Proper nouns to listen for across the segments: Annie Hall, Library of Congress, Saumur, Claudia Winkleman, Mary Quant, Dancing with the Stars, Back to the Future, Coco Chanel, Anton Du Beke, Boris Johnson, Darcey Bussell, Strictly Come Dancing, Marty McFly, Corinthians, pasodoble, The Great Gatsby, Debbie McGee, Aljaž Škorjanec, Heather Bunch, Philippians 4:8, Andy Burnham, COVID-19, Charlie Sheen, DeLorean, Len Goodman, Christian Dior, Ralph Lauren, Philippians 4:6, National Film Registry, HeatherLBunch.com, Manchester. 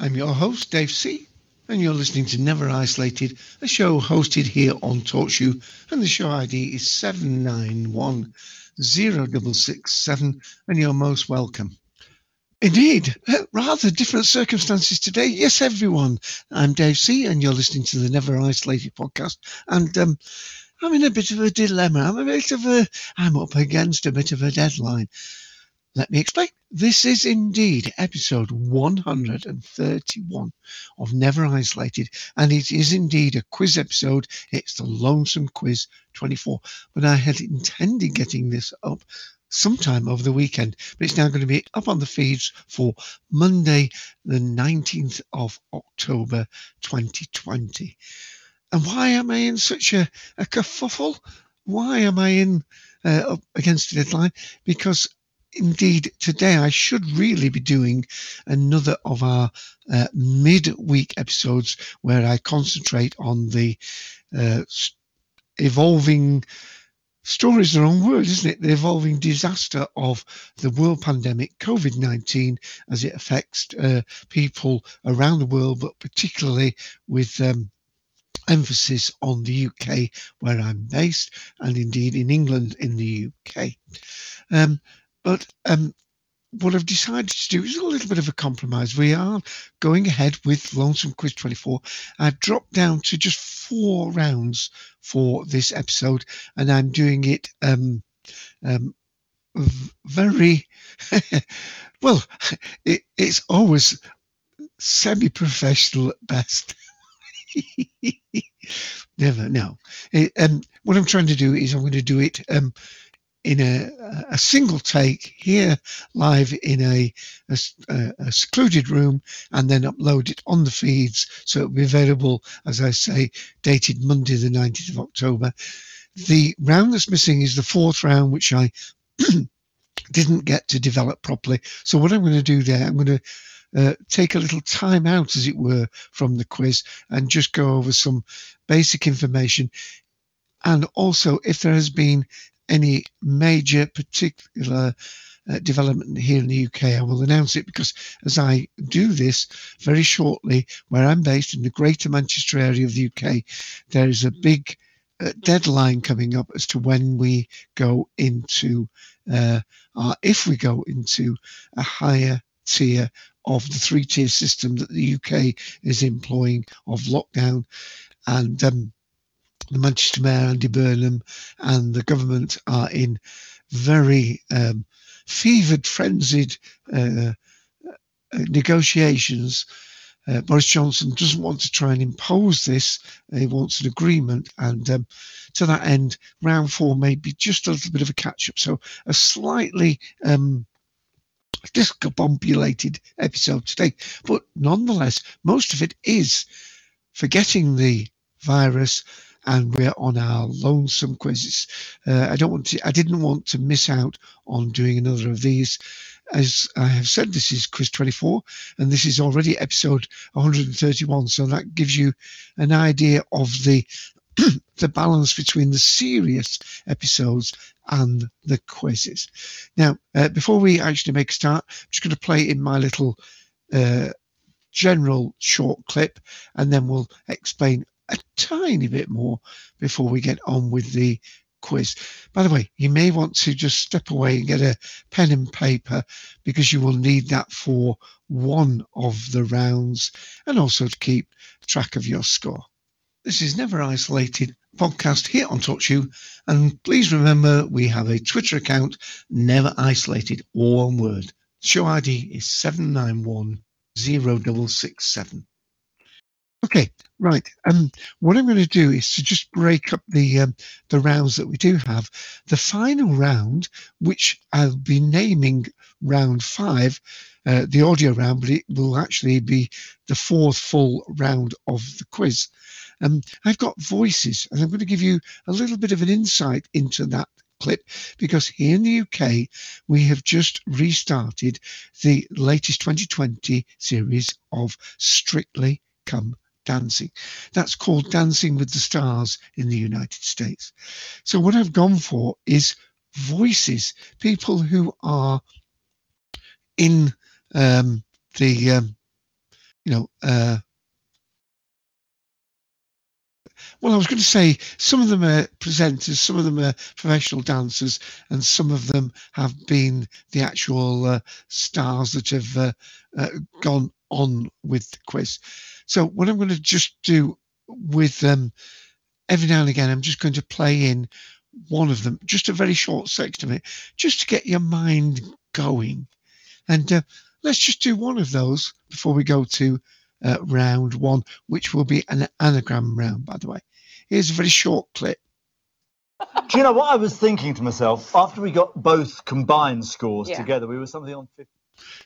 I'm your host, Dave C., and you're listening to Never Isolated, a show hosted here on TalkShoe, and the show ID is 7910667, and you're most welcome. Indeed, rather different circumstances today. Yes, everyone. I'm Dave C., and you're listening to the Never Isolated podcast, and I'm in a bit of a dilemma. I'm up against a bit of a deadline. Let me explain. This is indeed episode 131 of Never Isolated, and it is indeed a quiz episode. It's the Lonesome Quiz 24, but I had intended getting this up sometime over the weekend, but it's now going to be up on the feeds for Monday, the 19th of October 2020. And why am I in such a kerfuffle? Why am I in up against the deadline? Because indeed, today I should really be doing another of our midweek episodes where I concentrate on the evolving stories, the wrong word, isn't it? The evolving disaster of the world pandemic, COVID-19, as it affects people around the world, but particularly with emphasis on the UK, where I'm based, and indeed in England, in the UK. But what I've decided to do is a little bit of a compromise. We are going ahead with Lonesome Quiz 24. I've dropped down to just 4 rounds for this episode, and I'm doing it very well. It's always semi-professional at best. Never, no. What I'm trying to do is I'm going to do it in a single take here live in a secluded room, and then upload it on the feeds, so it'll be available, as I say, dated Monday the 19th of October. The round that's missing is the 4th round, which I didn't get to develop properly. So what I'm going to do there, I'm going to take a little time out, as it were, from the quiz and just go over some basic information. And also, if there has been any major particular development here in the UK, I will announce it, because as I do this very shortly, where I'm based in the greater Manchester area of the UK, there is a big deadline coming up as to when we go into, if we go into a higher tier of the 3-tier system that the UK is employing of lockdown. And the Manchester Mayor, Andy Burnham, and the government are in very fevered, frenzied negotiations. Boris Johnson doesn't want to try and impose this. He wants an agreement. And to that end, round 4 may be just a little bit of a catch-up. So a slightly discombobulated episode today. But nonetheless, most of it is forgetting the virus, and we're on our lonesome quizzes. I didn't want to miss out on doing another of these. As I have said, this is Quiz 24, and this is already episode 131. So that gives you an idea of the the balance between the serious episodes and the quizzes. Now, before we actually make a start, I'm just going to play in my little general short clip, and then we'll explain a tiny bit more before we get on with the quiz. By the way, you may want to just step away and get a pen and paper, because you will need that for one of the rounds, and also to keep track of your score. This is Never Isolated podcast here on TalkShoe, and please remember we have a Twitter account, Never Isolated, all one word. Show ID is 7910667. Okay, right. What I'm going to do is to just break up the rounds that we do have. The final round, which I'll be naming round five, the audio round, but it will actually be the fourth full round of the quiz. I've got voices, and I'm going to give you a little bit of an insight into that clip, because here in the UK we have just restarted the latest 2020 series of Strictly Come Dancing. That's called Dancing with the Stars in the United States. So what I've gone for is voices, people who are in I was going to say some of them are presenters, some of them are professional dancers, and some of them have been the actual stars that have gone on with the quiz. So what I'm going to just do with every now and again, I'm just going to play in one of them, just a very short section of it, just to get your mind going. And let's just do one of those before we go to round one, which will be an anagram round, by the way. Here's a very short clip. Do you know what I was thinking to myself? After we got both combined scores together, we were something on 50.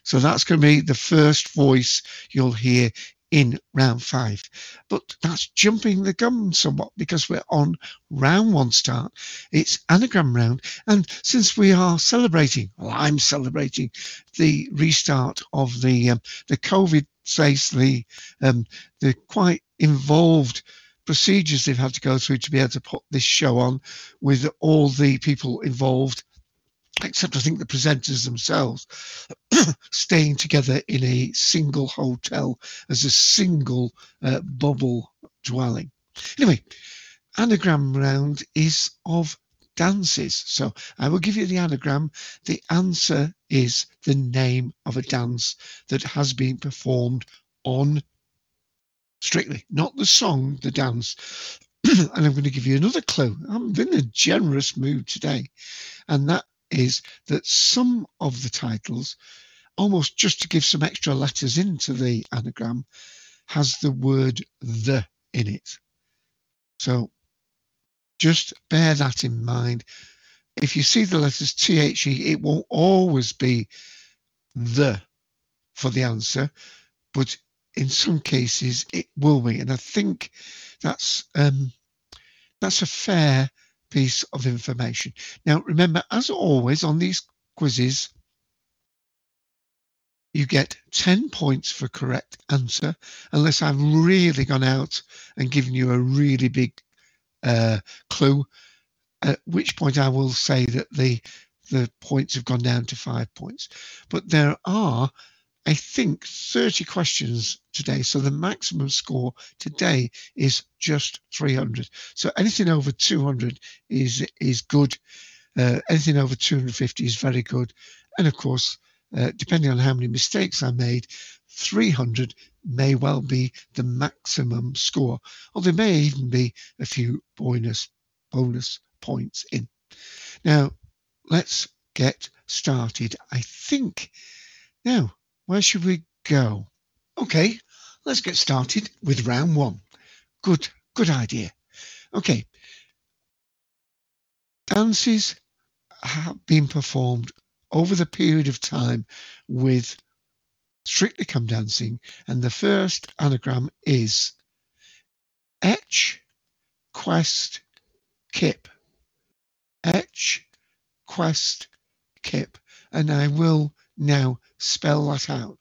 So that's going to be the first voice you'll hear in round five. But that's jumping the gun somewhat, because we're on round one start. It's anagram round. And since we are celebrating, well, I'm celebrating the restart of the COVID, safely, the quite involved procedures they've had to go through to be able to put this show on, with all the people involved, except I think the presenters themselves, staying together in a single hotel as a single bubble dwelling. Anyway, anagram round is of dances. So I will give you the anagram. The answer is the name of a dance that has been performed on Strictly, not the song, the dance. And I'm going to give you another clue. I'm in a generous mood today. And that is that some of the titles, almost just to give some extra letters into the anagram, has the word "the" in it. So just bear that in mind. If you see the letters THE, it won't always be "the" for the answer, but in some cases it will be. And I think that's a fair piece of information. Now, remember, as always, on these quizzes, you get 10 points for correct answer, unless I've really gone out and given you a really big clue, at which point I will say that the points have gone down to 5 points. But there are, I think, 30 questions today, so the maximum score today is just 300. So anything over 200 is good. Anything over 250 is very good. And of course, depending on how many mistakes I made, 300 may well be the maximum score, or there may even be a few bonus points in. Now, let's get started, I think. Now, where should we go? Okay, let's get started with round one. Good idea. Okay. Dances have been performed over the period of time with Strictly Come Dancing, and the first anagram is etch, quest, kip. Etch, quest, kip. And I will now spell that out.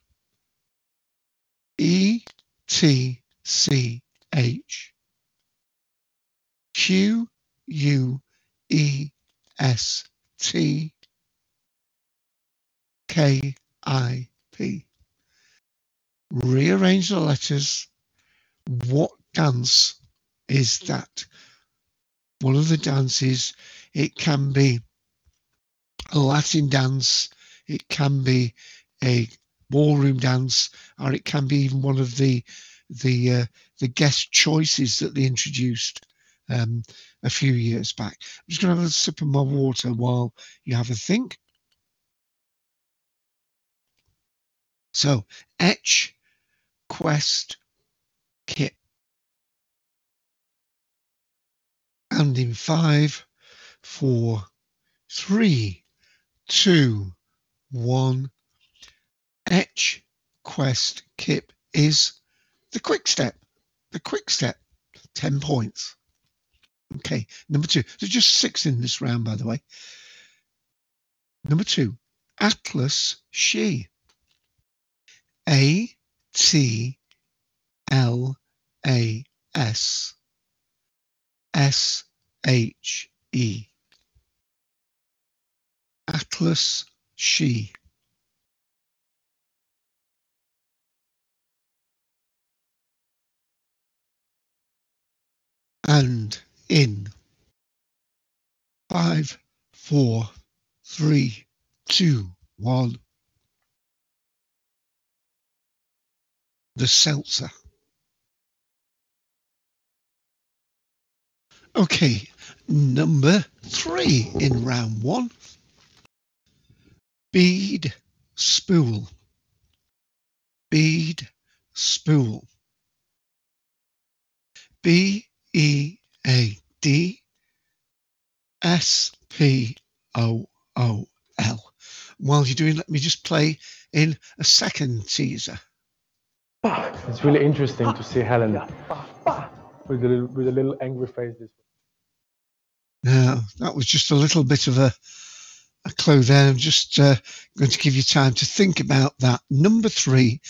ETCH QUEST KIP. Rearrange the letters. What dance is that? One of the dances. It can be a Latin dance, it can be a ballroom dance, or it can be even one of the guest choices that they introduced a few years back. I'm just going to have a sip of my water while you have a think. So, etch, quest, kip. And in 5, 4, 3, 2, 1, Etch, Quest, Kip is the quick step. The quick step, 10 points. Okay, number two. There's just six in this round, by the way. Number two, Atlas She. A-T-L-A-S. S-H-E. Atlas She. And in 5, 4, 3, 2, 1. The seltzer. Okay, number three in round one. Bead spool. Bead spool. B-E-A-D-S-P-O-O-L. While you're doing, let me just play in a second teaser. It's really interesting to see Helen with a little angry face this way. Now, that was just a little bit of a clue there. I'm just going to give you time to think about that. Number three,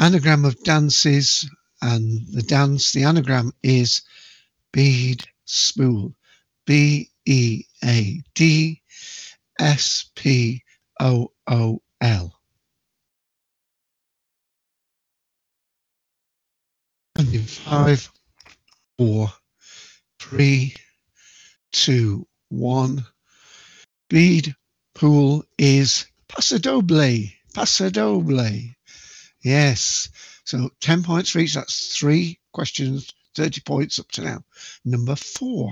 anagram of dances. And the dance, the anagram is bead spool. B-E-A-D-S-P-O-O-L. And in 5, 4, 3, 2, 1, bead pool is pasodoble. Pasodoble. Yes. So 10 points for each. That's 3 questions, 30 points up to now. Number 4,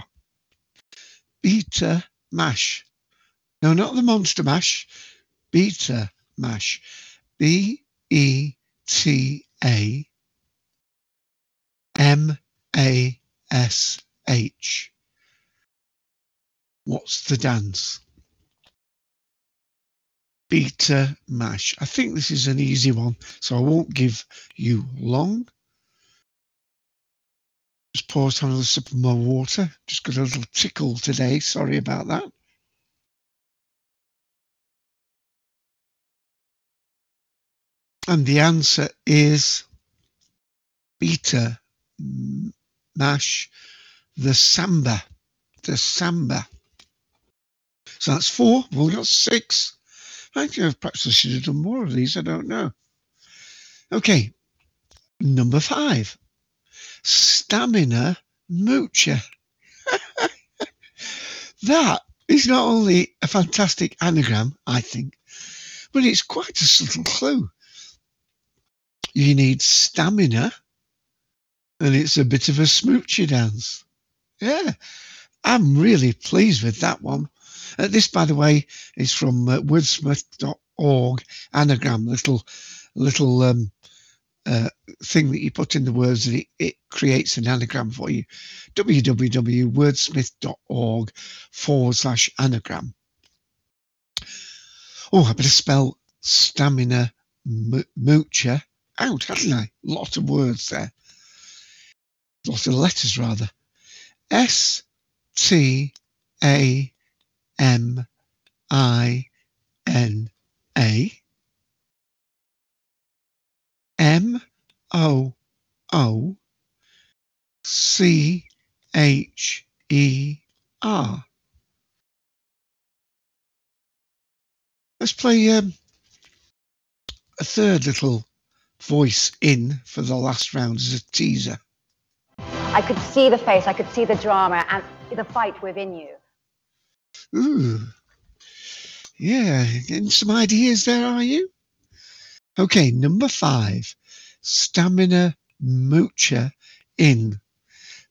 beta mash. No, not the monster mash. Beta mash. B-E-T-A-M-A-S-H. What's the dance? Beta mash. I think this is an easy one, so I won't give you long. Just pause, have another sip of my water. Just got a little tickle today. Sorry about that. And the answer is beta mash, the samba. The samba. So that's 4. We've only got 6. Actually, perhaps I should have done more of these. I don't know. Okay. Number 5. Stamina moocher. That is not only a fantastic anagram, I think, but it's quite a subtle clue. You need stamina, and it's a bit of a smoocher dance. Yeah. I'm really pleased with that one. This, by the way, is from wordsmith.org, anagram, little thing that you put in the words and it creates an anagram for you. www.wordsmith.org/anagram. Oh, I better spell stamina moocher out, hadn't I? Lots of words there. Lots of letters, rather. S-T-A M-I-N-A M-O-O-C-H-E-R. Let's play a third little voice in for the last round as a teaser. I could see the face, I could see the drama and the fight within you. Ooh, yeah, getting some ideas there, are you? Okay, number 5, stamina moocher in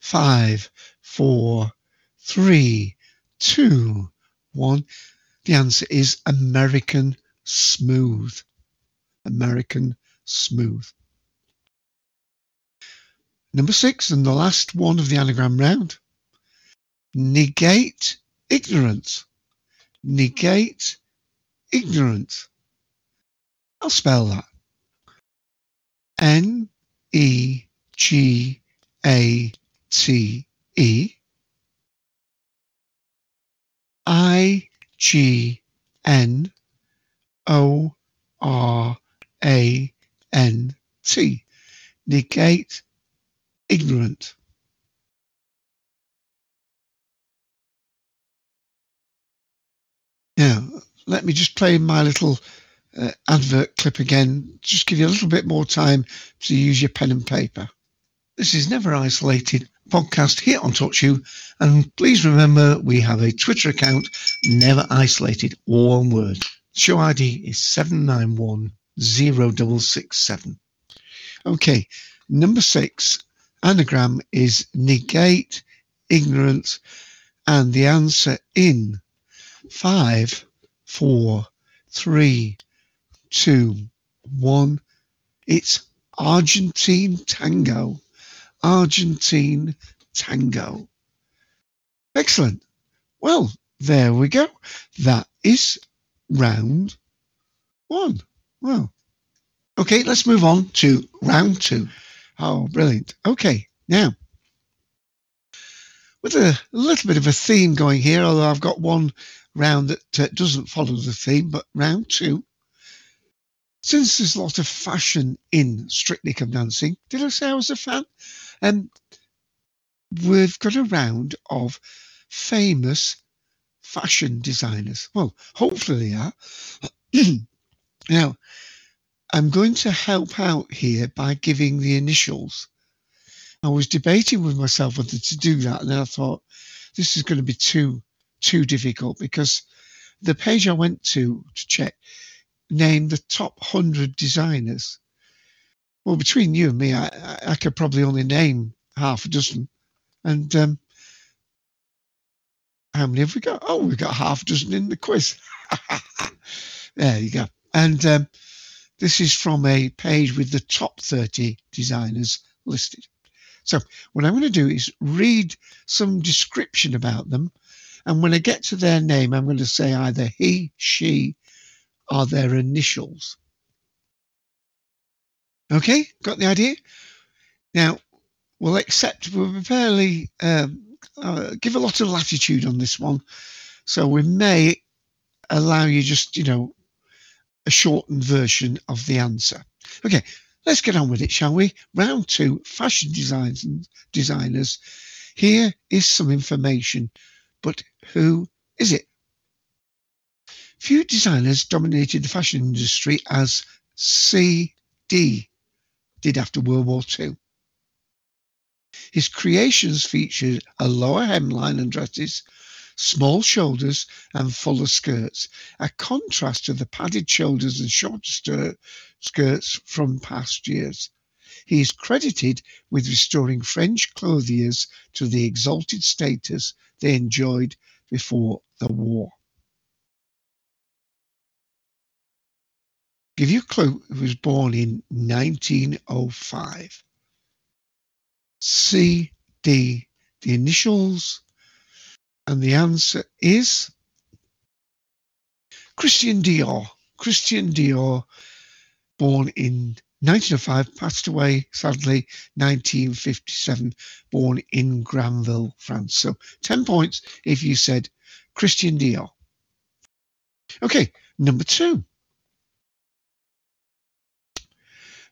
5, 4, 3, 2, 1. The answer is American smooth. American smooth. Number 6, and the last one of the anagram round. Negate ignorance. Negate ignorance. I'll spell that. Negatoran. Negate, ignorant. Now, let me just play my little advert clip again. Just give you a little bit more time to use your pen and paper. This is Never Isolated podcast here on TalkShoe, and please remember we have a Twitter account, Never Isolated, all one word. Show ID is 7910667. Okay, number 6 anagram is negate, ignorant, and the answer in 5, 4, 3, 2, 1. It's Argentine tango. Argentine tango. Excellent. Well, there we go. That is round 1. Well, okay, let's move on to round 2. Oh, brilliant. Okay, now, with a little bit of a theme going here, although I've got one round that doesn't follow the theme, but round 2. Since there's a lot of fashion in Strictly Come Dancing, did I say I was a fan? We've got a round of famous fashion designers. Well, hopefully they are. Now, I'm going to help out here by giving the initials. I was debating with myself whether to do that, and then I thought this is going to be too difficult, because the page I went to check named the top 100 designers. Well, between you and me, I could probably only name half a dozen. And how many have we got? Oh, we've got half a dozen in the quiz. There you go. And this is from a page with the top 30 designers listed. So what I'm going to do is read some description about them. And when I get to their name, I'm going to say either he, she, are their initials. Okay, got the idea? Now, we'll accept, we'll fairly give a lot of latitude on this one. So we may allow you just, a shortened version of the answer. Okay, let's get on with it, shall we? Round 2, fashion designers. Here is some information, but who is it? Few designers dominated the fashion industry as C.D. did after World War II. His creations featured a lower hemline and dresses, small shoulders and fuller skirts, a contrast to the padded shoulders and shorter skirts from past years. He is credited with restoring French clothiers to the exalted status they enjoyed before the war. Give you a clue, he was born in 1905. CD, the initials, and the answer is Christian Dior. Christian Dior, born in 1905, passed away, sadly, 1957, born in Granville, France. So 10 points if you said Christian Dior. Okay, number 2.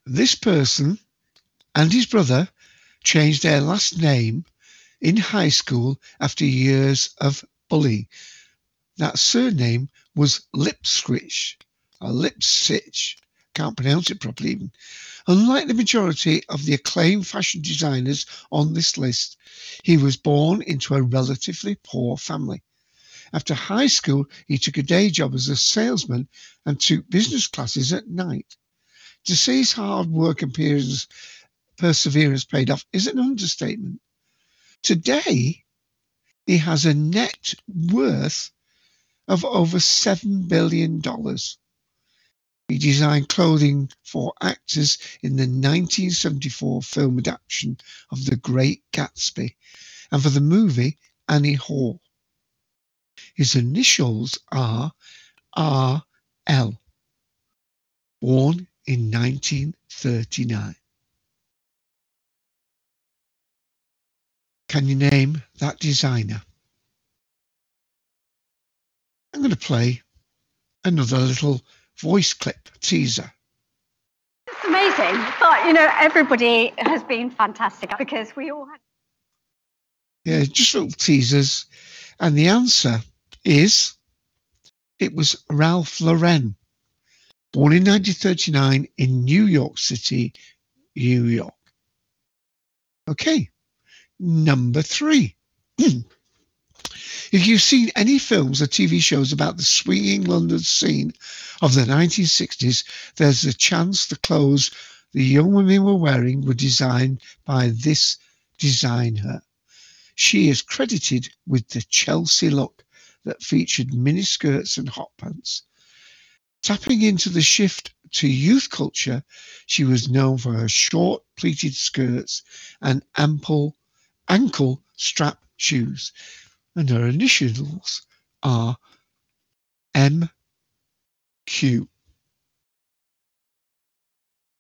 This person and his brother changed their last name in high school after years of bullying. That surname was Lipsitch, or Lipsitch. Can't pronounce it properly even. Unlike the majority of the acclaimed fashion designers on this list, he was born into a relatively poor family. After high school, he took a day job as a salesman and took business classes at night. To say his hard work and perseverance paid off is an understatement. Today, he has a net worth of over $7 billion. He designed clothing for actors in the 1974 film adaptation of The Great Gatsby and for the movie Annie Hall. His initials are RL. born in 1939. Can you name that designer? I'm going to play another little voice clip teaser. It's amazing, but everybody has been fantastic because we all have. Yeah, just little teasers. And the answer is, it was Ralph Lauren, born in 1939 in New York City, New York. Okay, number 3. If you've seen any films or TV shows about the swinging London scene of the 1960s, there's a chance the clothes the young women were wearing were designed by this designer. She is credited with the Chelsea look that featured miniskirts and hot pants. Tapping into the shift to youth culture, she was known for her short pleated skirts and ample ankle strap shoes. And her initials are MQ.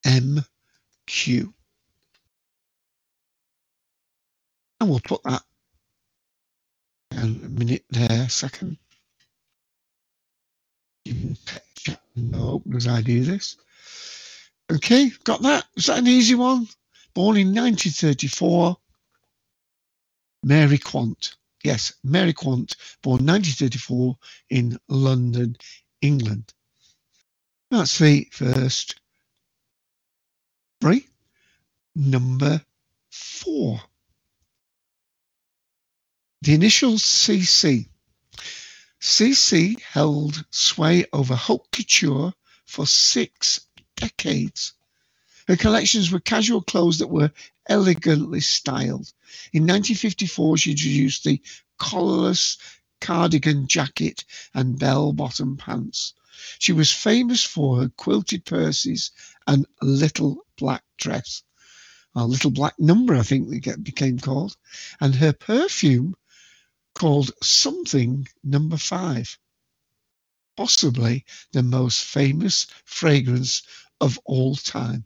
MQ. And we'll put that a minute there, a second. No, as I do this. Okay, got that. Is that an easy one? Born in 1934, Mary Quant. Yes, Mary Quant, born 1934 in London, England. That's the first 3. Number 4. The initials CC. CC held sway over haute couture for 6 decades. Her collections were casual clothes that were elegantly styled. In 1954, she introduced the collarless cardigan jacket and bell-bottom pants. She was famous for her quilted purses and little black dress. A little black number, I think it became called. And her perfume, called Something No. 5, possibly the most famous fragrance of all time.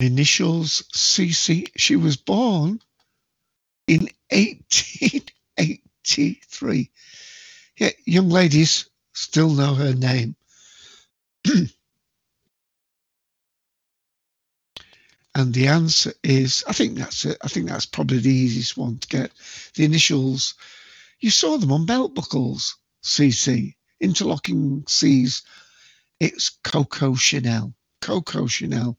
Initials CC. She was born in 1883. Yet young ladies still know her name. And the answer is, I think that's it. I think that's probably the easiest one to get. The initials, you saw them on belt buckles, CC, interlocking C's. It's Coco Chanel. Coco Chanel,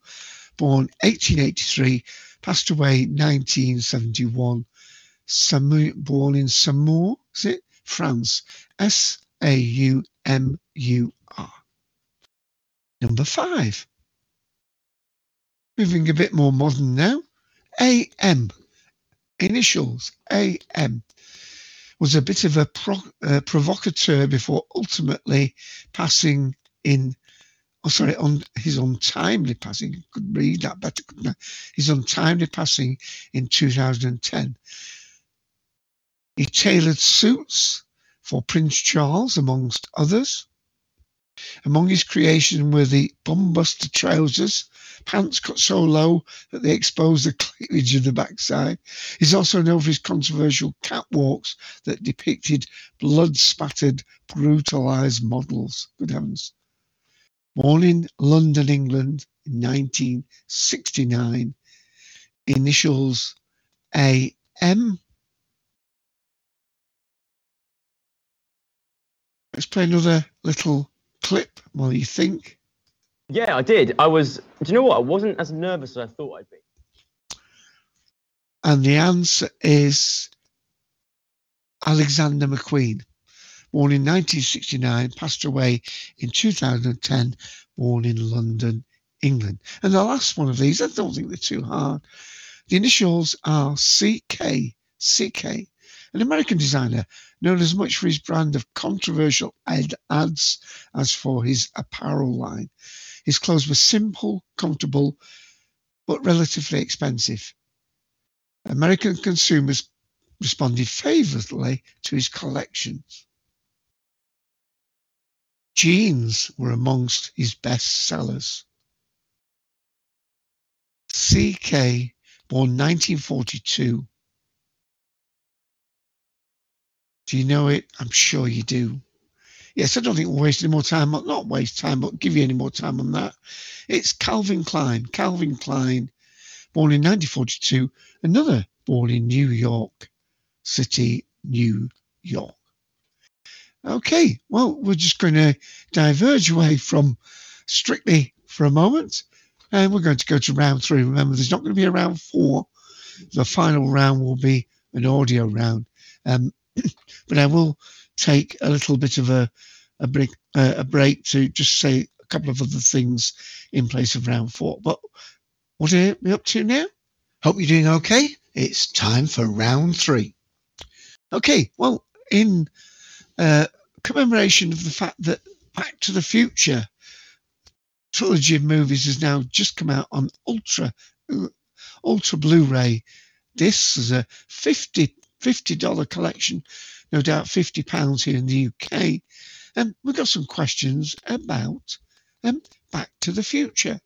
born 1883, passed away 1971. Born in Saumur, is it? France. Saumur. Number 5. Moving a bit more modern now. AM, initials AM, was a bit of a provocateur before ultimately passing in, his untimely passing, I couldn't read that better, couldn't I? His untimely passing in 2010. He tailored suits for Prince Charles, amongst others. Among his creation were the bumbuster trousers, pants cut so low that they exposed the cleavage of the backside. He's also known for his controversial catwalks that depicted blood-spattered, brutalised models. Good heavens. Born in London, England, in 1969. Initials AM. Let's play another little clip while you think. Yeah, I did. Do you know what? I wasn't as nervous as I thought I'd be. And the answer is Alexander McQueen, born in 1969, passed away in 2010, born in London, England. And the last one of these, I don't think they're too hard. The initials are CK. CK. An American designer known as much for his brand of controversial ads as for his apparel line. His clothes were simple, comfortable, but relatively expensive. American consumers responded favourably to his collections. Jeans were amongst his best sellers. C.K., born 1942. Do you know it? I'm sure you do. Yes, I don't think we'll waste any more time. Not waste time, but give you any more time on that. It's Calvin Klein. Calvin Klein, born in 1942. Another born in New York City, New York. Okay, well, we're just going to diverge away from Strictly for a moment. And we're going to go to round three. Remember, there's not going to be a round four. The final round will be an audio round. But I will take a little bit of a break to just say a couple of other things in place of round four. But what are we up to now? Hope you're doing okay. It's time for round three. Okay, well, in commemoration of the fact that Back to the Future trilogy of movies has now just come out on ultra Blu-ray discs. There's a $50 collection, no doubt £50 here in the UK. And we've got some questions about Back to the Future.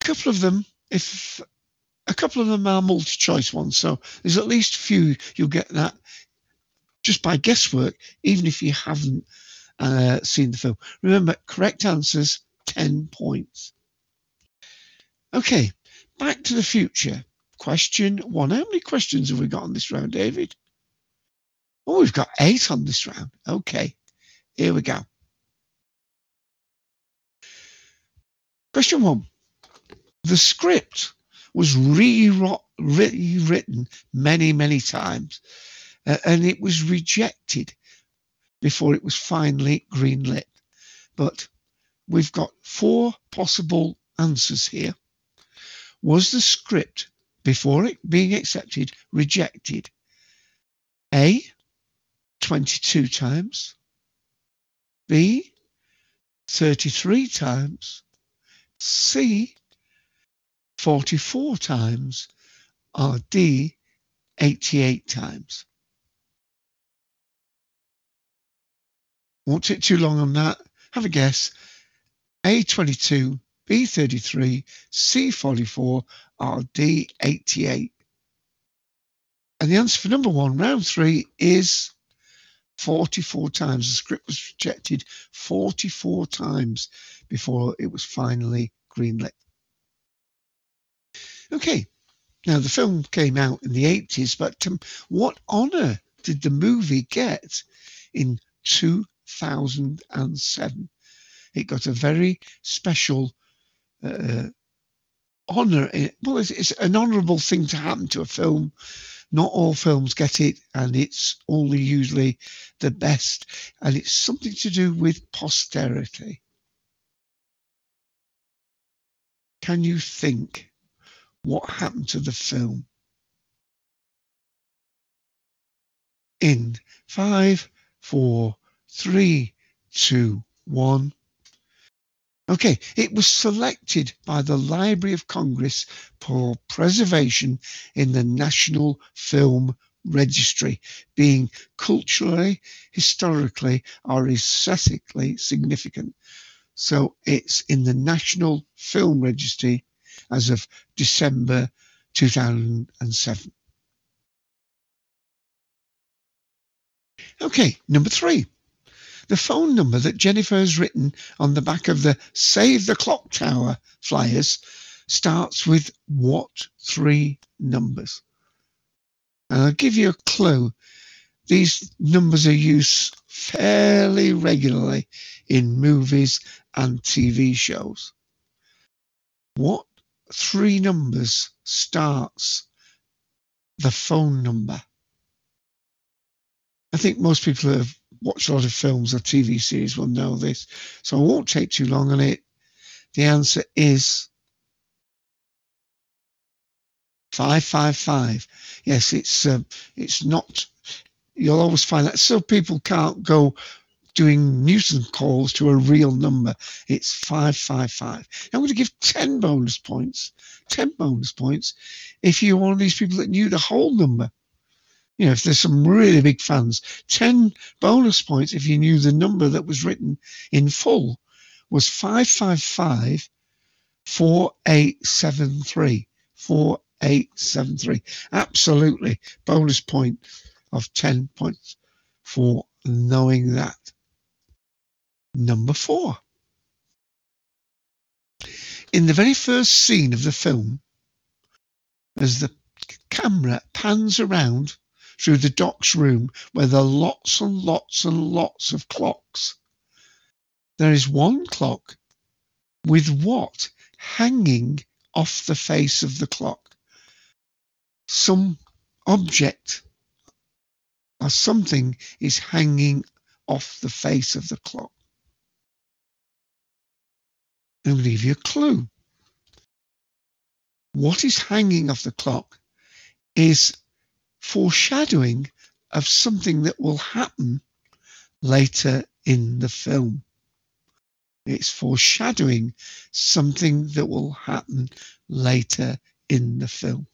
A couple of them are multi-choice ones, so there's at least a few you'll get that just by guesswork, even if you haven't seen the film. Remember, correct answers, 10 points. Okay, Back to the Future. Question one. How many questions have we got on this round, David? Oh, we've got 8 on this round. Okay, here we go. Question one. The script was rewritten many, many times, and it was rejected before it was finally greenlit. But we've got 4 possible answers here. Was the script, before it being accepted, rejected? A, 22 times. B, 33 times. C, 44 times. Or D, 88 times. Won't take too long on that. Have a guess. A, 22, B, 33, C, 44, or D, 88. And the answer for number one, round three, is 44 times. The script was rejected 44 times before it was finally greenlit. Okay, now the film came out in the 80s, but what honour did the movie get in 2007? It got a very special honour. Well, it's an honourable thing to happen to a film. Not all films get it, and it's only usually the best. And it's something to do with posterity. Can you think what happened to the film? In 5, 4, 3, 2, 1. Okay, it was selected by the Library of Congress for preservation in the National Film Registry, being culturally, historically, or aesthetically significant. So it's in the National Film Registry as of December 2007. Okay, number 3. The phone number that Jennifer has written on the back of the Save the Clock Tower flyers starts with what 3 numbers? And I'll give you a clue. These numbers are used fairly regularly in movies and TV shows. What 3 numbers starts the phone number? I think most people have watched a lot of films or TV series will know this, so I won't take too long on it. The answer is 555. Yes, it's not. You'll always find that, so people can't go doing Newton calls to a real number. It's 555. Now I'm going to give 10 bonus points. 10 bonus points if you're one of these people that knew the whole number. You know, if there's some really big fans, 10 bonus points if you knew the number that was written in full was 555-4873. 4873. Absolutely. Bonus point of 10 points for knowing that. Number 4. In the very first scene of the film, as the camera pans around through the doc's room where there are lots and lots and lots of clocks, there is one clock with what hanging off the face of the clock? Some object or something is hanging off the face of the clock. I'm going to give you a clue. What is hanging off the clock is foreshadowing of something that will happen later in the film. It's foreshadowing something that will happen later in the film.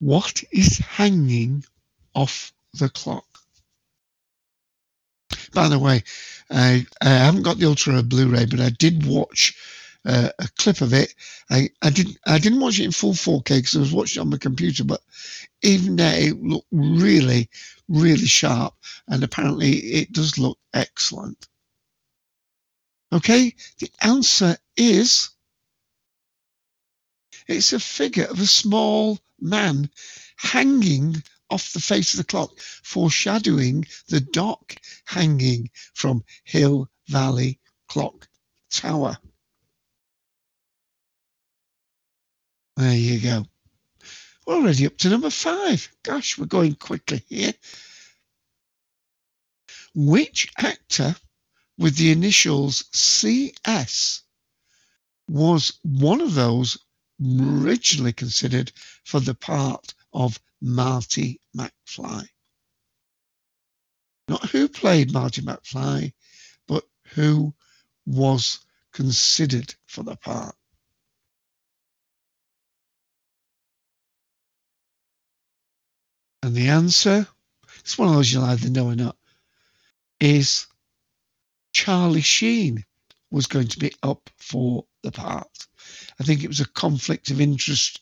What is hanging off the clock? By the way, I haven't got the Ultra Blu-ray, but I did watch a clip of it. I didn't watch it in full 4K because I was watching it on my computer, but even there it looked really, really sharp, and apparently it does look excellent. Okay, the answer is it's a figure of a small man hanging off the face of the clock, foreshadowing the dock hanging from Hill Valley Clock Tower. There you go. We're already up to number 5. Gosh, we're going quickly here. Which actor with the initials CS was one of those originally considered for the part of Marty McFly? Not who played Marty McFly, but who was considered for the part. And the answer, it's one of those you'll either know or not, is Charlie Sheen was going to be up for the part. I think it was a conflict of interest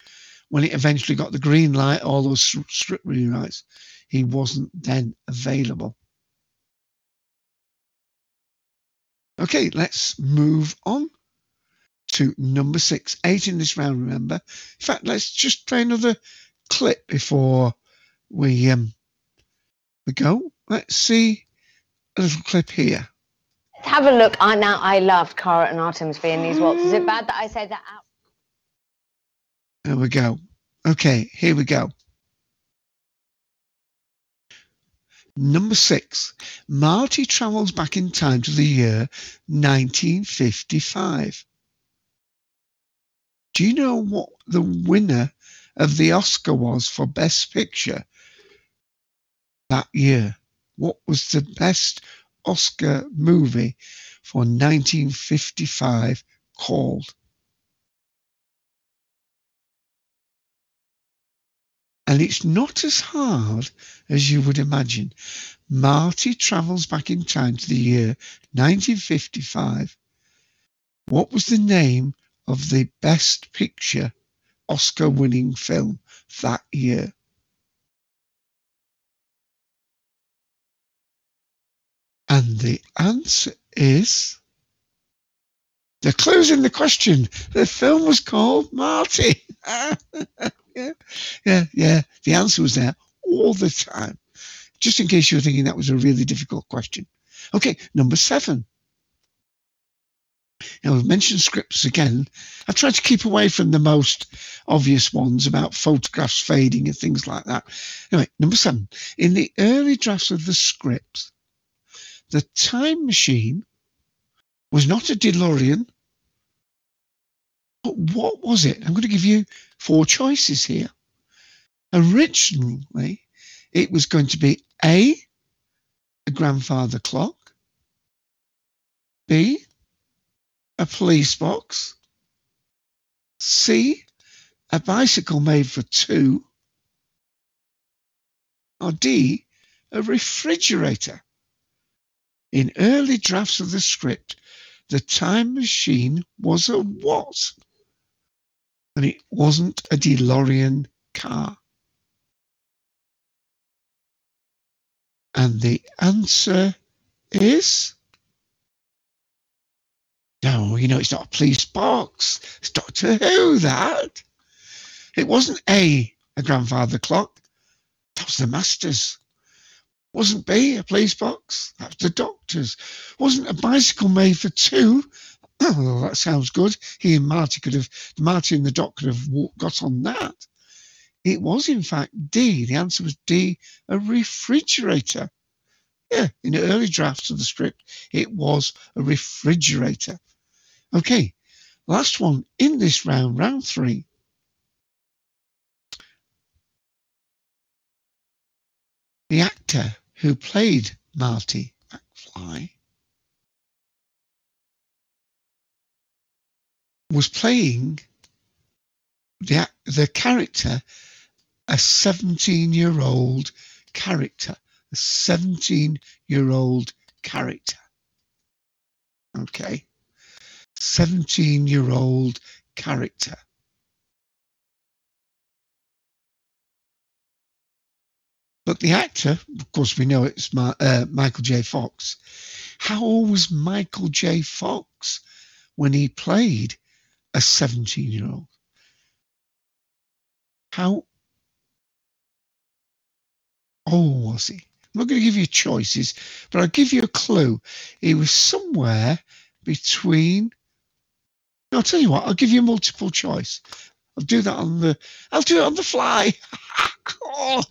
when it eventually got the green light, all those strip rewrites. He wasn't then available. Okay, let's move on to number 6. 8 in this round, remember. In fact, let's just play another clip before we go. Let's see a little clip here. Have a look. I loved Cara and Artem's Viennese waltz. Is it bad that I said that out? There we go. Okay, here we go. Number 6. Marty travels back in time to the year 1955. Do you know what the winner of the Oscar was for Best Picture that year? What was the best Oscar movie for 1955 called? And it's not as hard as you would imagine. Marty travels back in time to the year 1955. What was the name of the Best Picture Oscar winning film that year? And the answer is, the clue's in the question. The film was called Marty. Yeah. The answer was there all the time. Just in case you were thinking that was a really difficult question. Okay, number 7. Now, we've mentioned scripts again. I've tried to keep away from the most obvious ones about photographs fading and things like that. Anyway, number 7. In the early drafts of the script, the time machine was not a DeLorean, but what was it? I'm going to give you 4 choices here. Originally, it was going to be A, a grandfather clock, B, a police box, C, a bicycle made for two, or D, a refrigerator? In early drafts of the script, the time machine was a what? And it wasn't a DeLorean car. And the answer is? No, you know, it's not a police box. It's Doctor Who, that. It wasn't a grandfather clock. That was the Master's. Wasn't B, a police box. That was the Doctor's. Wasn't a bicycle made for two. Oh, that sounds good. Marty and the Doc could have got on that. It was, in fact, D. The answer was D, a refrigerator. Yeah, in the early drafts of the script, it was a refrigerator. Okay, last one in this round, round three. The actor who played Marty McFly was playing the character, a 17-year-old character. A 17-year-old character. Okay. 17-year-old character. But the actor, of course, we know it's Michael J. Fox. How old was Michael J. Fox when he played a 17-year-old? How old was he? I'm not going to give you choices, but I'll give you a clue. He was somewhere between. I'll tell you what. I'll give you multiple choice. I'll do it on the fly. Oh,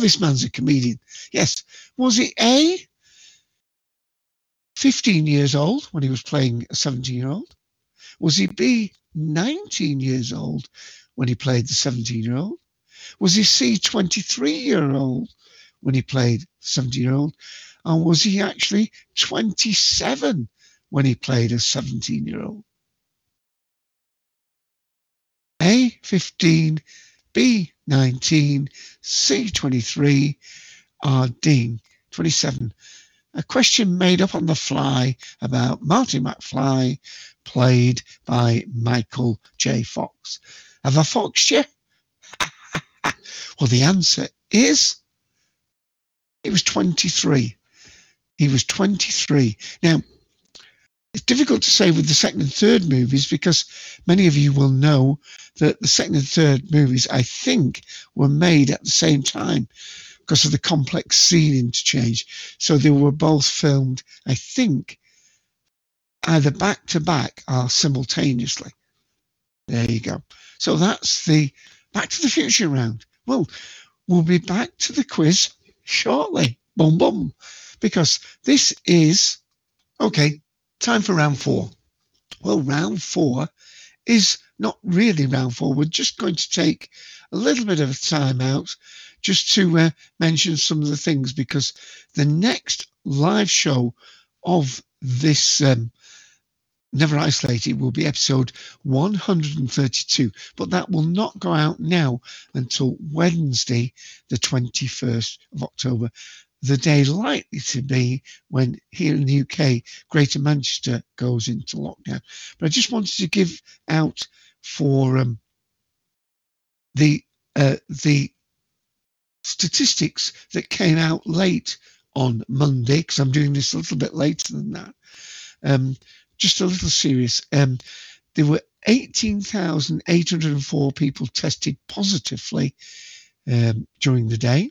this man's a comedian. Yes. Was it A, 15 years old when he was playing a 17-year-old? Was he B, 19 years old when he played the 17-year-old? Was he C, 23-year-old when he played the 17-year-old? And was he actually 27 when he played a 17-year-old? A, 15, B, 19, C, 23, R, D, 27. A question made up on the fly about Marty McFly, played by Michael J. Fox. Have I foxed you? Well, the answer is he was 23. He was 23. Now, it's difficult to say with the second and third movies because many of you will know that the second and third movies, I think, were made at the same time because of the complex scene interchange. So they were both filmed, I think, either back to back or simultaneously. There you go. So that's the Back to the Future round. Well, we'll be back to the quiz shortly. Boom, boom. Because this is, okay, time for round four. Well, round four is not really round four. We're just going to take a little bit of time out just to mention some of the things, because the next live show of this Never Isolated will be episode 132, but that will not go out now until Wednesday, the 21st of October, the day likely to be when here in the UK, Greater Manchester goes into lockdown. But I just wanted to give out for the statistics that came out late on Monday, because I'm doing this a little bit later than that. Just a little serious. There were 18,804 people tested positively during the day.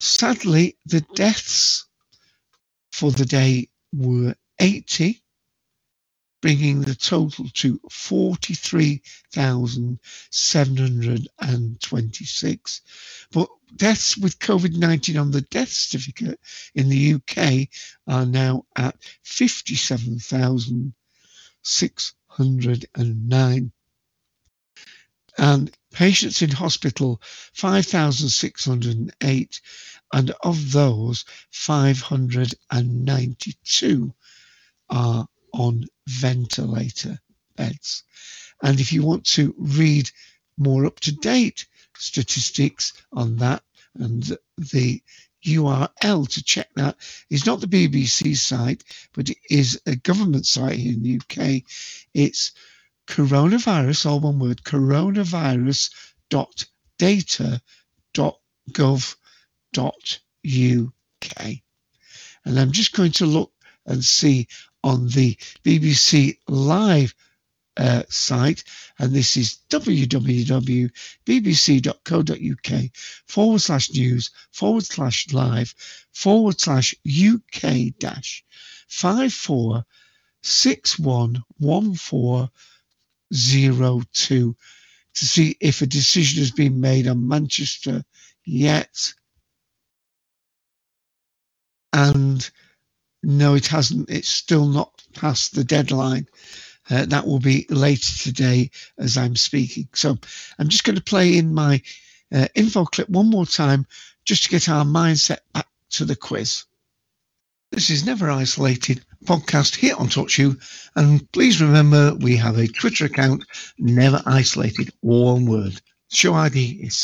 Sadly, the deaths for the day were 80, bringing the total to 43,726. But deaths with COVID-19 on the death certificate in the UK are now at 57,609. And patients in hospital, 5,608. And of those, 592 are on ventilator beds. And if you want to read more up-to-date statistics on that, And the URL to check that is not the BBC site, but it is a government site here in the UK. It's coronavirus, all one word, coronavirus.data.gov.uk. And I'm just going to look and see on the BBC Live site, and this is www.bbc.co.uk/news/live/UK-54611402 to see if a decision has been made on Manchester yet. And no, it hasn't. It's still not past the deadline. That will be later today as I'm speaking. So I'm just going to play in my info clip one more time just to get our mindset back to the quiz. This is Never Isolated podcast here on TalkShoe, and please remember we have a Twitter account, Never Isolated, all one word. Show ID is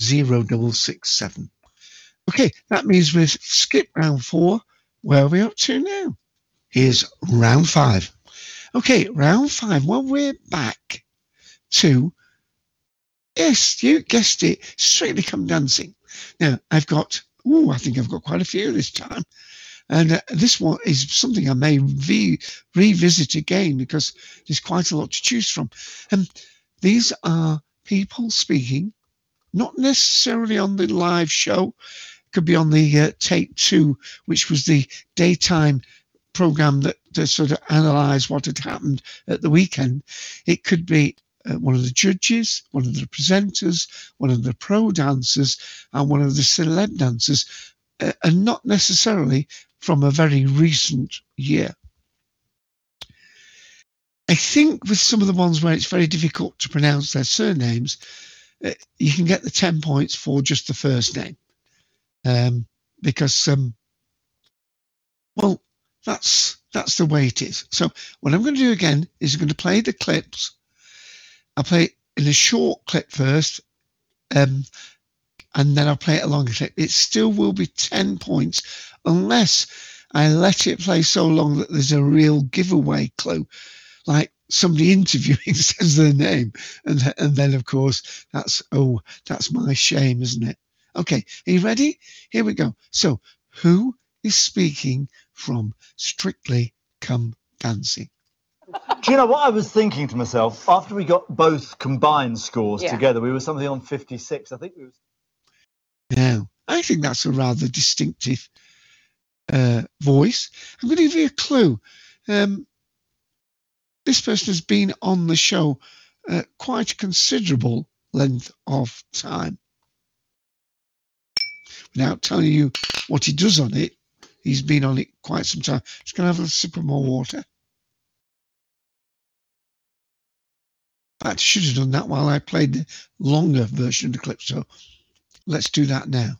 7910667. Okay, that means we've skipped round 4. Where are we up to now? Here's round 5. Okay, round 5. Well, we're back to, yes, you guessed it, Strictly Come Dancing. Now, I've got, I think I've got quite a few this time. And this one is something I may revisit again because there's quite a lot to choose from. And these are people speaking, not necessarily on the live show. It could be on the Take Two, which was the daytime program that to sort of analyse what had happened at the weekend. It could be one of the judges, one of the presenters, one of the pro dancers, and one of the celeb dancers, and not necessarily from a very recent year. I think with some of the ones where it's very difficult to pronounce their surnames, you can get the 10 points for just the first name, because well, that's the way it is. So what I'm going to do again is I'm going to play the clips. I'll play it in a short clip first, and then I'll play it a longer clip. It still will be 10 points unless I let it play so long that there's a real giveaway clue, like somebody interviewing says their name, and then of course that's my shame, isn't it? Okay, are you ready? Here we go. So who is speaking from Strictly Come Dancing? Do you know what I was thinking to myself after we got both combined scores together? We were something on 56, I think. Now, I think that's a rather distinctive voice. I'm going to give you a clue. This person has been on the show quite a considerable length of time. Without telling you what he does on it, he's been on it quite some time. Just going to have a sip of more water. I should have done that while I played the longer version of the clip, so let's do that now.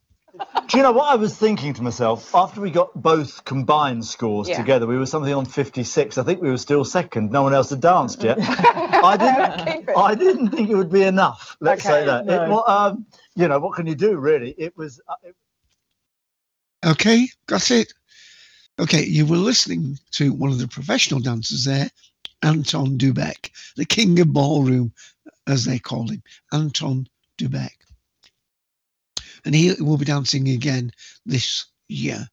Do you know what I was thinking to myself after we got both combined scores together? We were something on 56. I think we were still second. No one else had danced yet. I didn't think it would be enough. Let's say that. No. You know, what can you do, really? It was... Okay, got it. Okay, you were listening to one of the professional dancers there, Anton Du Beke, the king of ballroom, as they call him, Anton Du Beke. And he will be dancing again this year.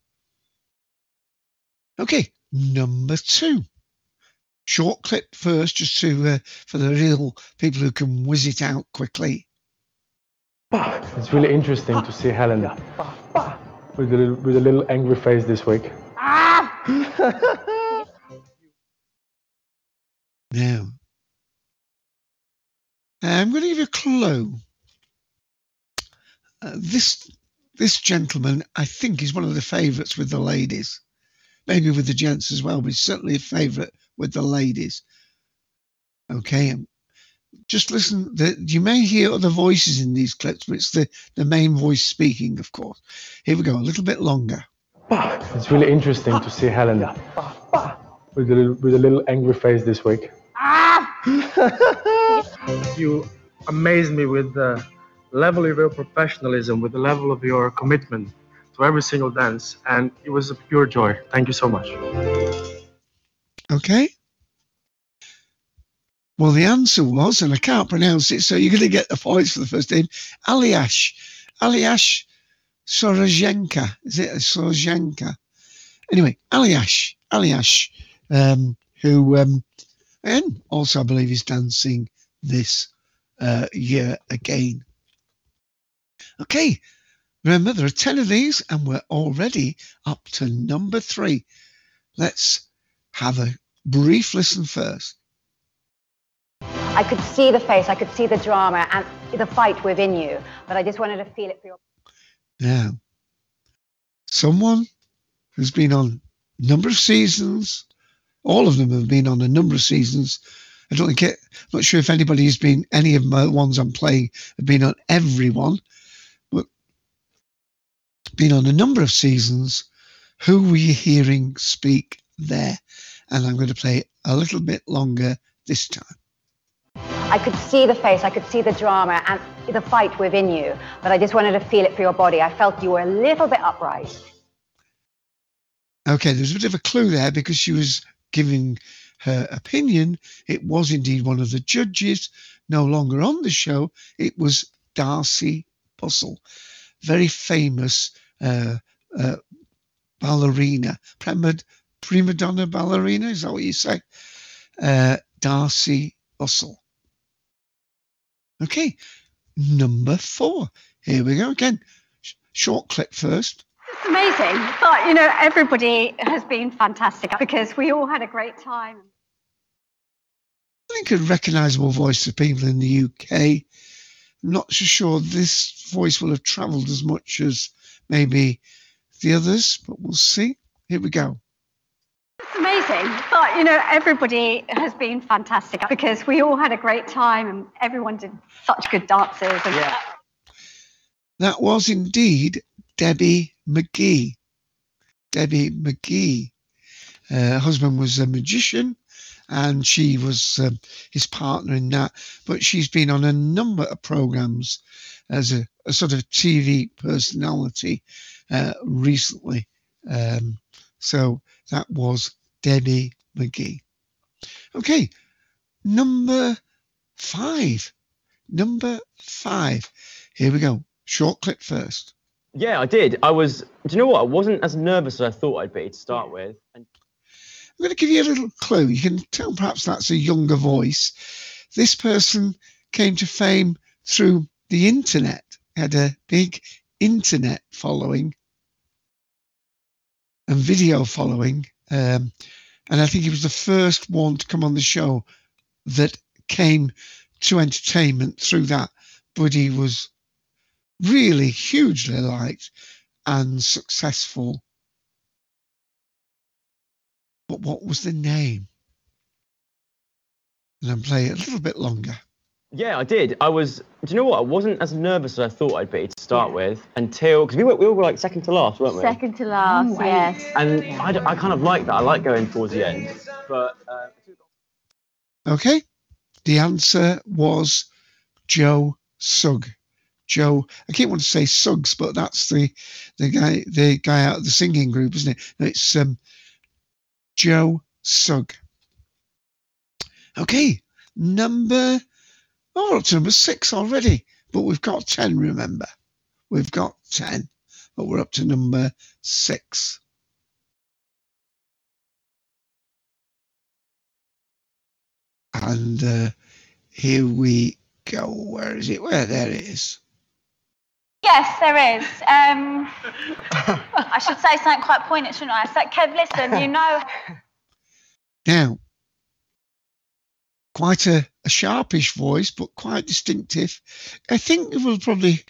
Okay, number 2. Short clip first, just to for the real people who can whiz it out quickly. It's really interesting to see Helena with a little angry face this week. Ah! Now, I'm going to give you a clue. This gentleman, I think, is one of the favourites with the ladies. Maybe with the gents as well, but he's certainly a favourite with the ladies. Okay, just listen. You may hear other voices in these clips, but it's the main voice speaking, of course. Here we go, a little bit longer. It's really interesting to see Helena with a little angry face this week. Ah! You amazed me with the level of your professionalism, with the level of your commitment to every single dance. And it was a pure joy. Thank you so much. Okay. Well, the answer was, and I can't pronounce it, so you're going to get the points for the first name, Aljaž Škorjanec. Is it Škorjanec? Anyway, Aljaž, who and also I believe is dancing this year again. Okay, remember there are 10 of these, and we're already up to number 3. Let's have a brief listen first. I could see the face, I could see the drama and the fight within you, but I just wanted to feel it for your... Now, someone who's been on a number of seasons, all of them have been on a number of seasons. I'm not sure if anybody's been, any of the ones I'm playing have been on everyone, but been on a number of seasons. Who were you hearing speak there? And I'm going to play a little bit longer this time. I could see the face, I could see the drama and the fight within you, but I just wanted to feel it for your body. I felt you were a little bit upright. Okay, there's a bit of a clue there because she was giving her opinion. It was indeed one of the judges, no longer on the show. It was Darcey Bussell, very famous ballerina, prima donna ballerina, is that what you say? Darcey Bussell. Okay, number 4. Here we go again. Short clip first. It's amazing, but everybody has been fantastic because we all had a great time. I think a recognisable voice to people in the UK. I'm not so sure this voice will have travelled as much as maybe the others, but we'll see. Here we go. It's amazing, but everybody has been fantastic because we all had a great time and everyone did such good dances. And yeah. That was indeed Debbie McGee. Debbie McGee. Her husband was a magician and she was his partner in that. But she's been on a number of programmes as a sort of TV personality recently. So that was Debbie McGee. Okay, number 5. Number 5. Here we go. Short clip first. Yeah, I did. Do you know what? I wasn't as nervous as I thought I'd be to start with. And I'm going to give you a little clue. You can tell perhaps that's a younger voice. This person came to fame through the internet, had a big internet following and video following. And I think he was the first one to come on the show that came to entertainment through that. But he was really hugely liked and successful. But what was the name? And I'm playing a little bit longer. Yeah, I did. Do you know what? I wasn't as nervous as I thought I'd be to start with until, because we all were like second to last, weren't we? Second to last, yes. And I kind of like that. I like going towards the end. But okay, the answer was Joe Sugg. Joe, I keep wanting to say Suggs, but that's the guy out of the singing group, isn't it? No, it's Joe Sugg. Okay, up to number 6 already, but we've got 10. Remember, we've got 10, but we're up to number 6. And here we go. Where is it? There it is. Yes, there is. I should say something quite poignant, shouldn't I? I said, Kev, listen, Now, quite a sharpish voice, but quite distinctive. I think you will probably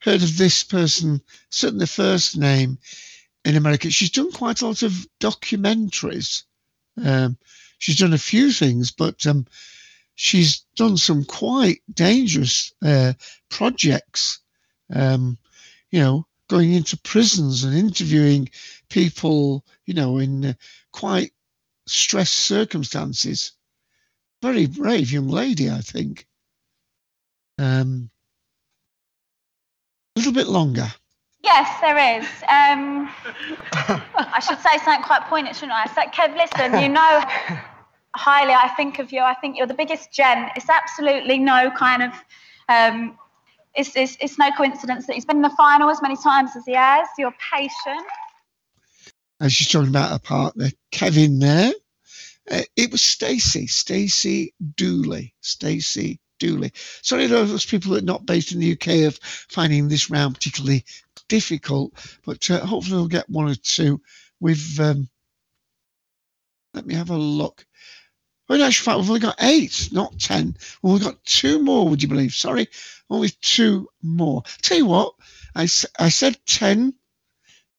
heard of this person, certainly the first name in America. She's done quite a lot of documentaries. She's done a few things, but she's done some quite dangerous projects. Going into prisons and interviewing people, in quite stressed circumstances. Very brave young lady, I think. a little bit longer. Yes, there is. I should say something quite poignant, shouldn't I? So, Kev, listen, you know highly I think of you. I think you're the biggest gent. It's absolutely no kind of... It's no coincidence that he's been in the final as many times as he has. You're patient. And she's talking about her partner, Kevin, there. It was Stacey Dooley. Sorry to those people that are not based in the UK of finding this round particularly difficult, but hopefully we'll get one or two. We've, let me have a look. Well, in actual fact, we've only got 8, not 10. Well, we've got 2 more, would you believe? Sorry, only 2 more. Tell you what, I said 10.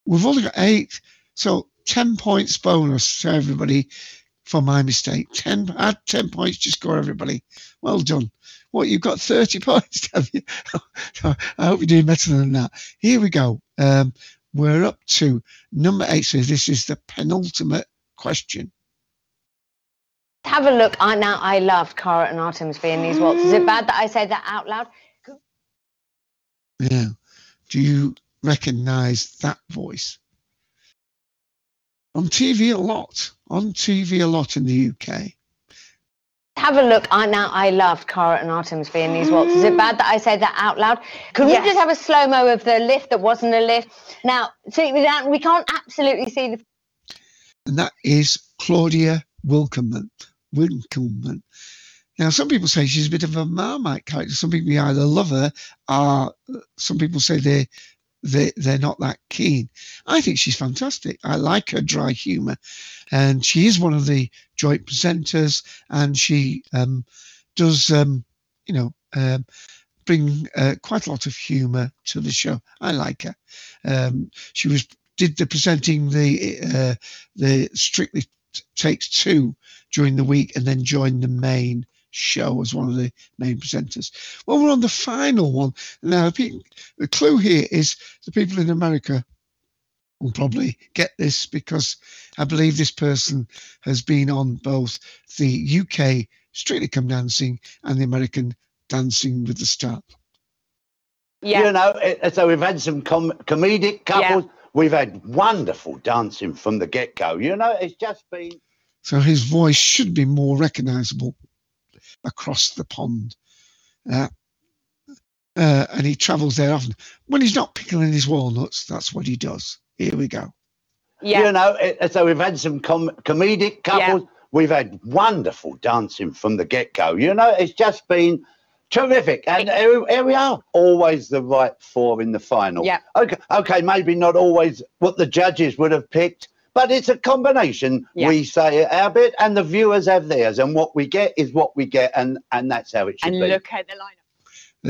We've only got 8. So 10 points bonus to everybody for my mistake. 10, add 10 points to score everybody. Well done. What, you've got 30 points, have you? I hope you're doing better than that. Here we go. We're up to number 8. So this is the penultimate question. Have a look. I loved Cara and Artemis V in these waltzes. Is it bad that I say that out loud? Yeah. Do you recognise that voice? On TV a lot in the UK. Have a look. I loved Cara and Artemis V in these waltzes. Is it bad that I say that out loud? Could we just have a slow-mo of the lift that wasn't a lift? Now, see, we can't absolutely see the... And that is Claudia Winkleman. Now, some people say she's a bit of a Marmite character. Some people either love her, or some people say they're not that keen. I think she's fantastic. I like her dry humour, and she is one of the joint presenters, and she does, bring quite a lot of humour to the show. I like her. She did the presenting the Strictly Takes Two during the week and then joined the main show as one of the main presenters. Well, we're on the final one. Now, the clue here is the people in America will probably get this because I believe this person has been on both the UK Strictly Come Dancing and the American Dancing with the Stars. Yeah. You know, so we've had some comedic couples. Yeah. We've had wonderful dancing from the get-go. You know, it's just been... So his voice should be more recognisable across the pond. And he travels there often. When he's not pickling his walnuts, that's what he does. Here we go. Yeah. You know, so we've had some comedic couples. Yeah. We've had wonderful dancing from the get-go. You know, it's just been... Terrific. And here we are. Always the right 4 in the final. Yeah. Okay, maybe not always what the judges would have picked, but it's a combination. Yeah. We say our bit and the viewers have theirs, and what we get is what we get, and that's how it should be. And look at the lineup.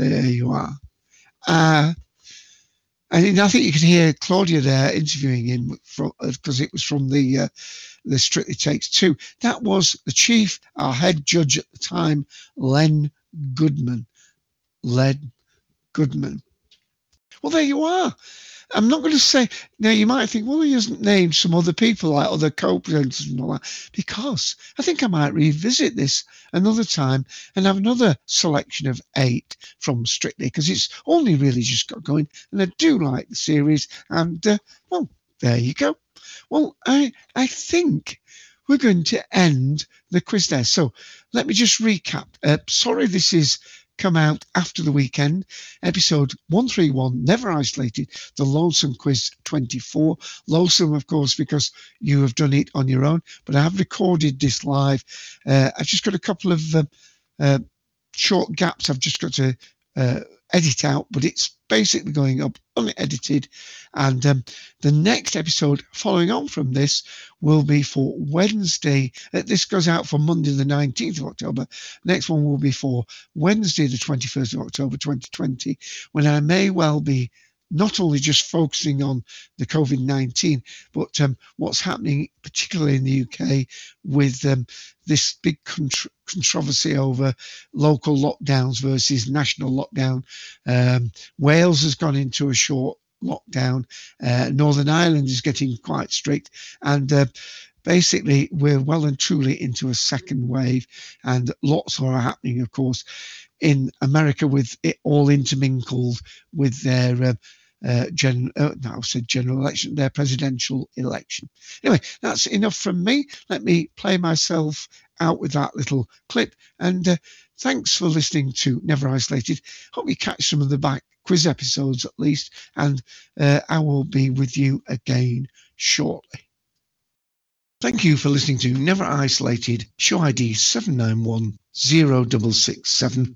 There you are. I think you could hear Claudia there interviewing him because it was from the Strictly Takes Two. That was the chief, our head judge at the time, Len Goodman. Well, there you are. I'm not going to say now. You might think, well, he hasn't named some other people like other co-presenters and all that, because I think I might revisit this another time and have another selection of 8 from Strictly, because it's only really just got going, and I do like the series. And well, there you go. Well, I think we're going to end the quiz there. So let me just recap. Sorry, this is come out after the weekend. Episode 131, Never Isolated, The Lonesome Quiz 24. Lonesome, of course, because you have done it on your own, but I have recorded this live. I've just got a couple of short gaps I've just got to edit out, but it's basically going up unedited, and the next episode following on from this will be for Wednesday. This goes out for Monday the 19th of October. Next one will be for Wednesday the 21st of October 2020, when I may well be not only just focusing on the COVID-19, but what's happening particularly in the UK with this big controversy over local lockdowns versus national lockdown. Wales has gone into a short lockdown. Northern Ireland is getting quite strict. And basically, we're well and truly into a second wave, and lots are happening, of course. in America with it all intermingled with their general election, their presidential election. Anyway, that's enough from me. Let me play myself out with that little clip. And thanks for listening to Never Isolated. Hope you catch some of the back quiz episodes at least. And I will be with you again shortly. Thank you for listening to Never Isolated, show ID 7910667,